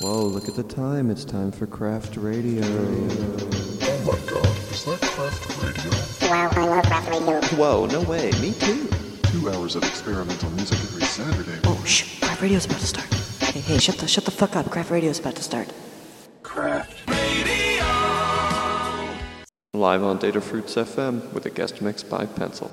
Whoa, look at the time. It's time for Craft Radio. Oh my god, is that Craft Radio? Wow, I love Craft Radio. Whoa, no way, me too. 2 hours of experimental music every Saturday. Oh, shh, Craft Radio's about to start. Hey, shut the fuck up. Craft Radio's about to start. Craft Radio! Live on Data Fruits FM with a guest mix by Pencil.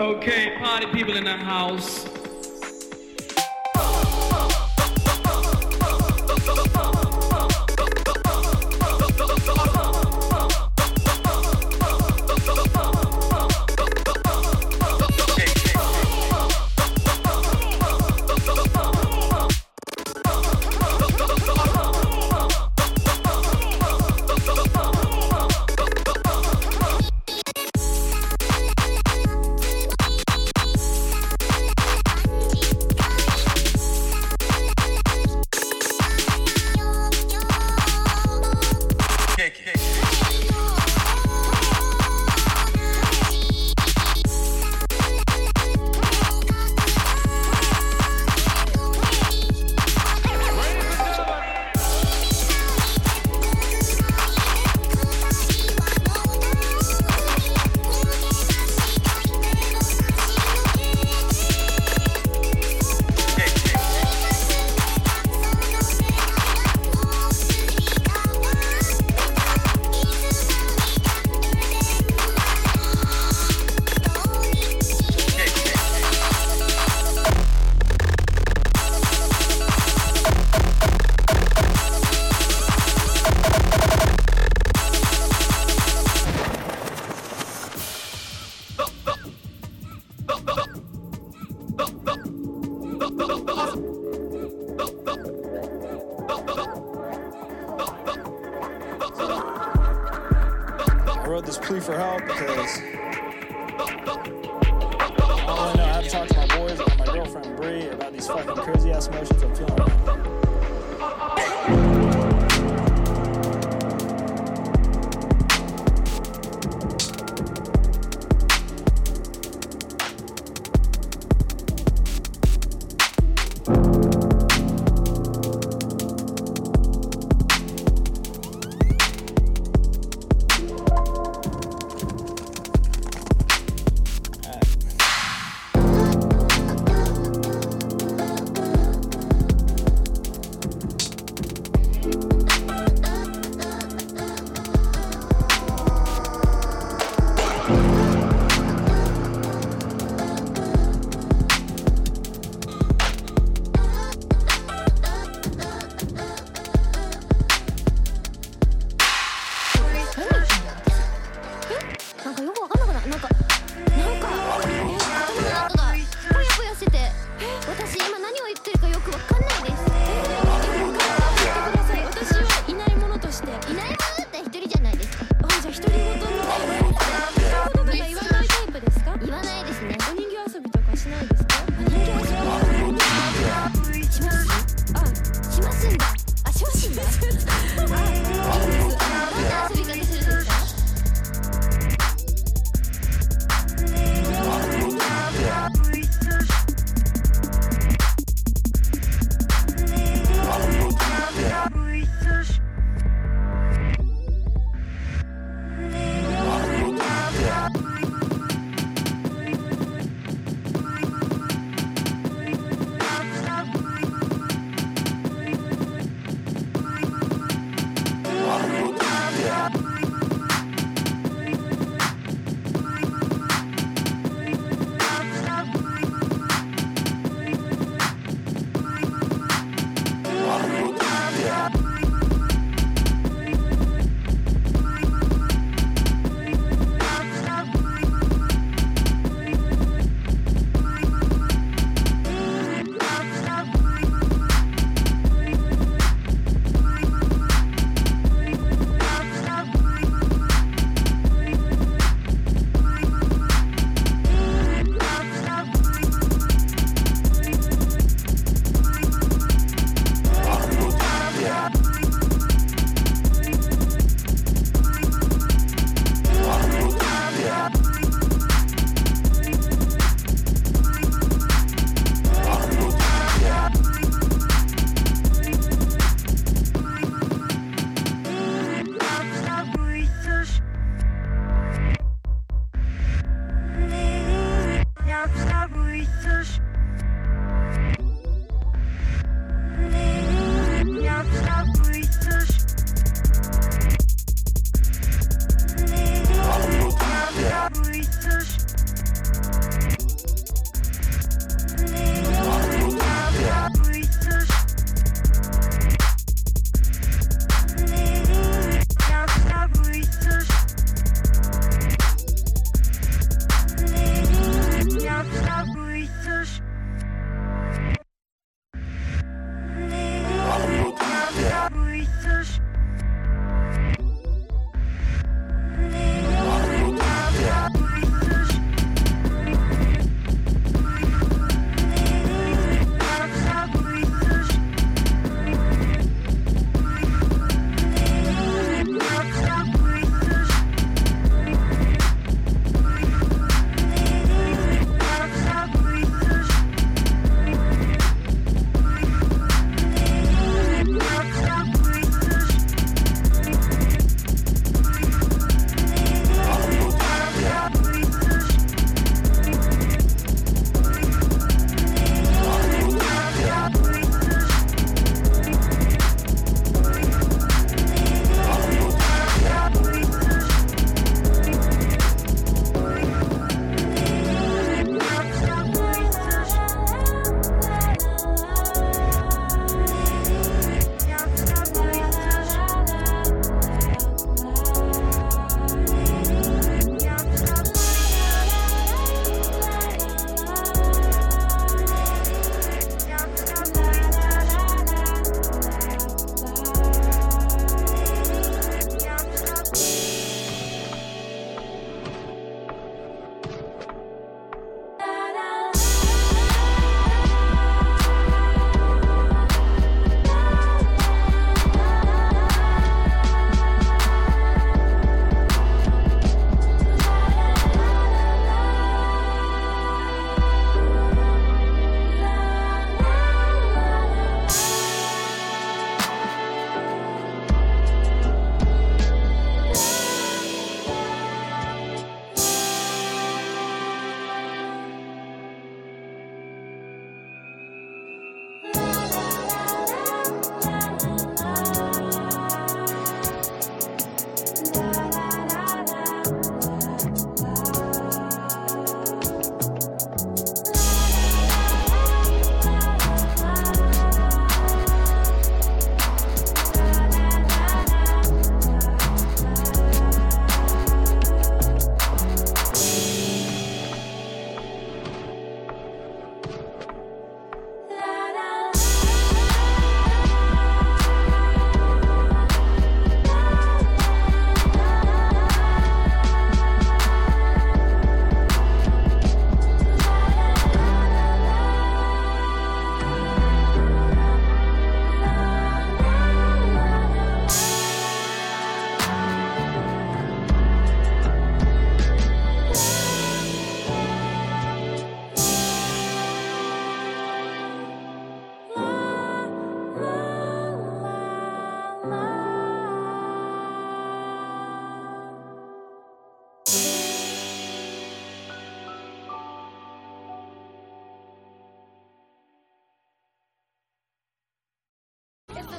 Okay, party people in the house.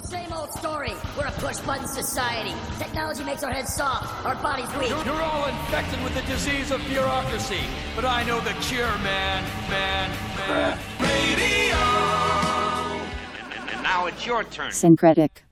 Same old story. We're a push-button society. Technology makes our heads soft, our bodies weak. You're all infected with the disease of bureaucracy. But I know the cure, man. Craft Radio! And now it's your turn. Synkretic.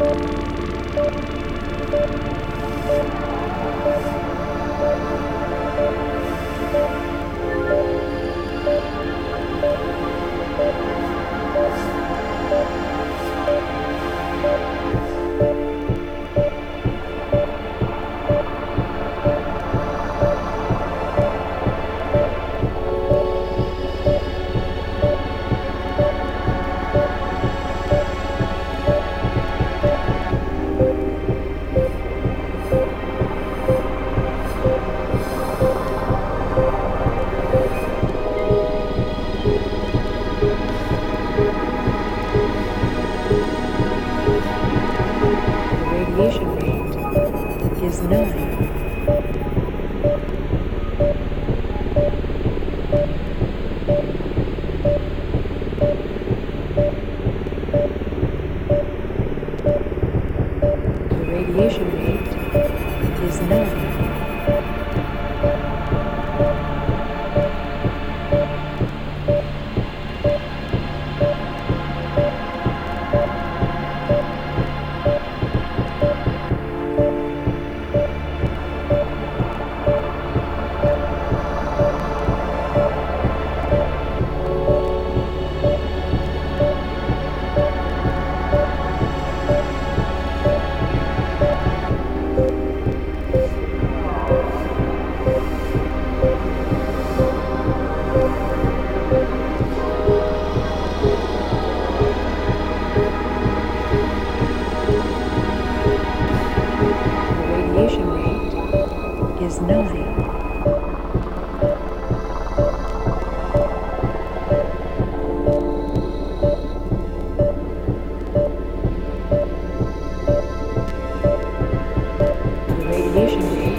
Radiation rate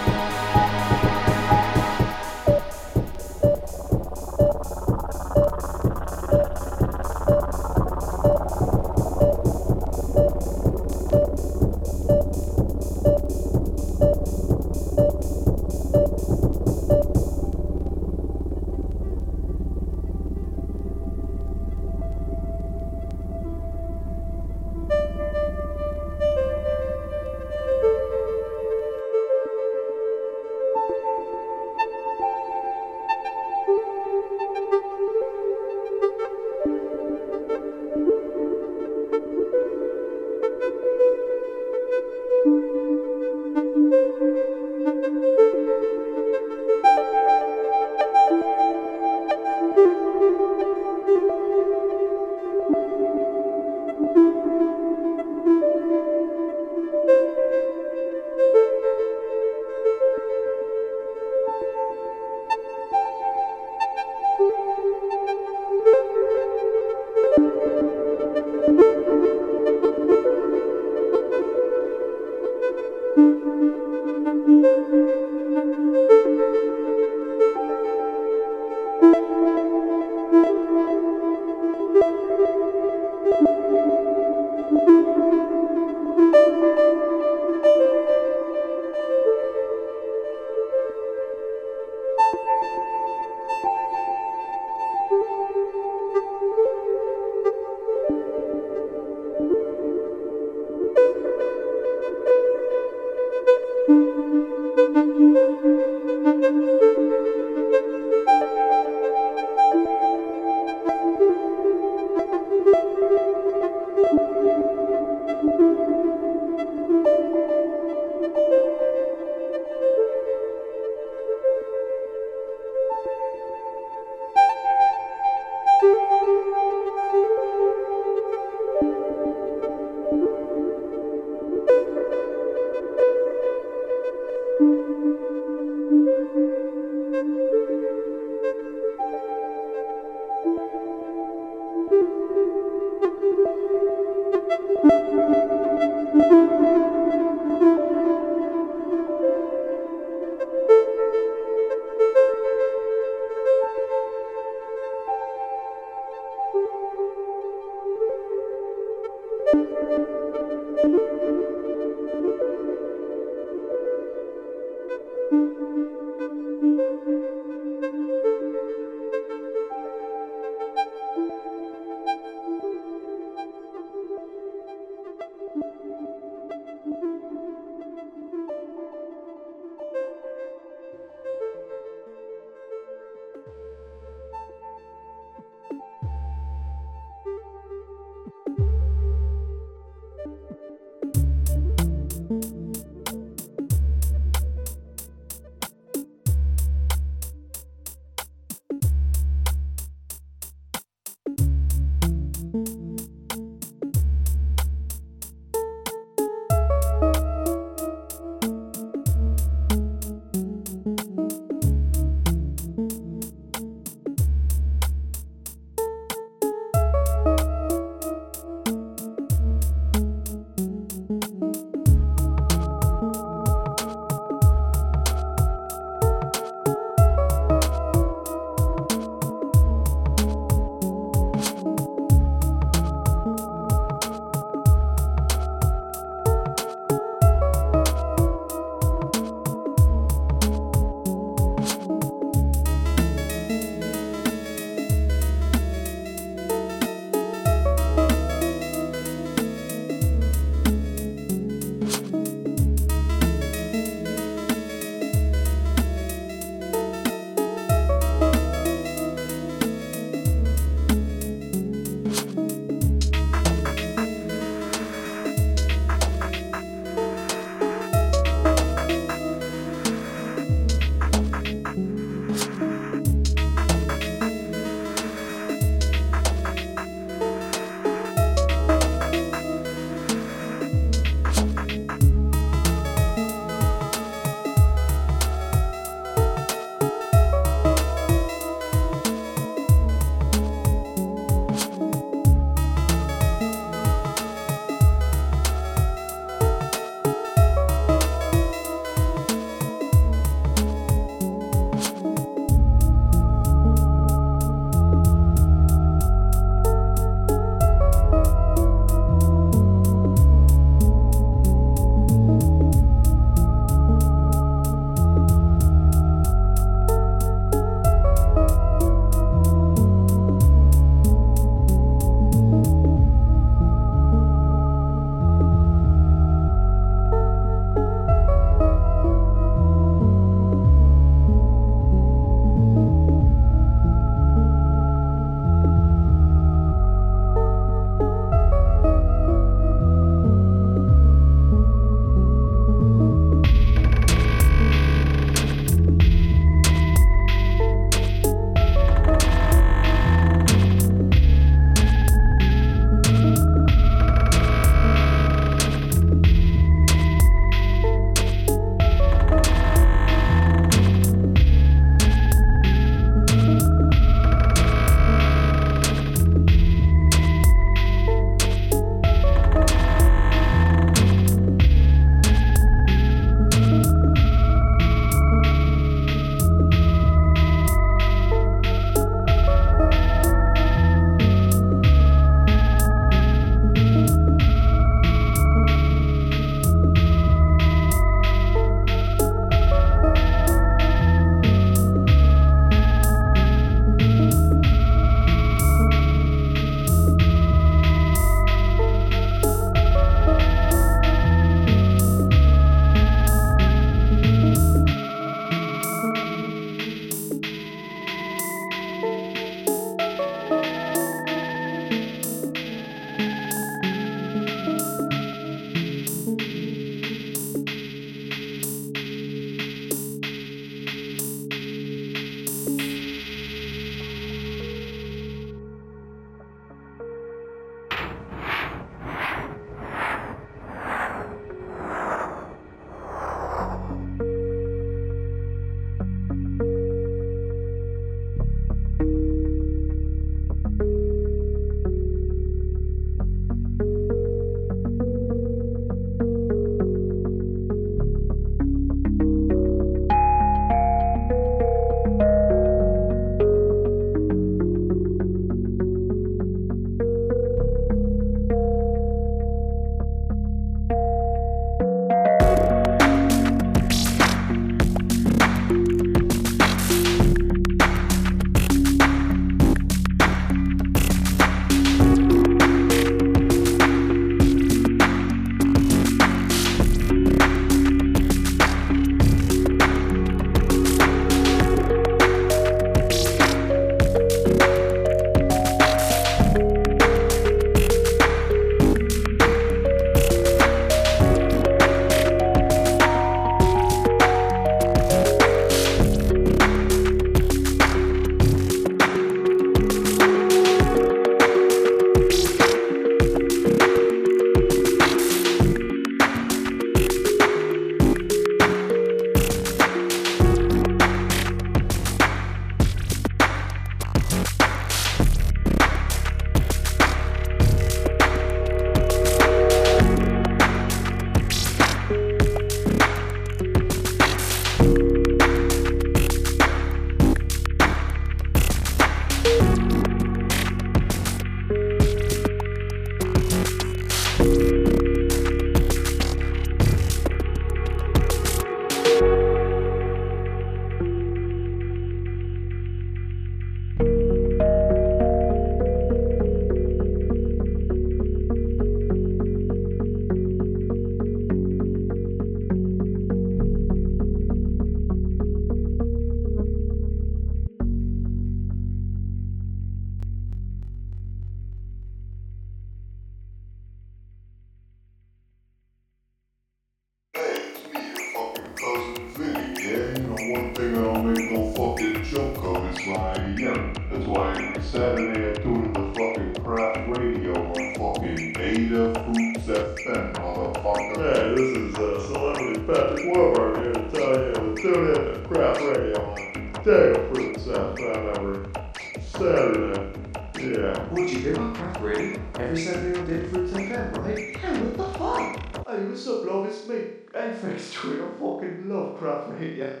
the one thing I'll make no fucking joke of is my EM. That's why every Saturday I tune in to fucking Craft Radio on fucking Data Fruits FM, motherfucker. Hey, this is celebrity Patrick Warburg here to tell you to tune in to Craft Radio on Data Fruits FM every Saturday. Yeah. What you hear on Craft Radio? Every Saturday on Data Fruits FM, right? Hey, what the fuck? Hey, what's up, love? It's me, Apex Twin. I fucking love Craft Radio.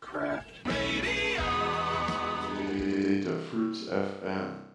Craft Radio. Data Fruits FM.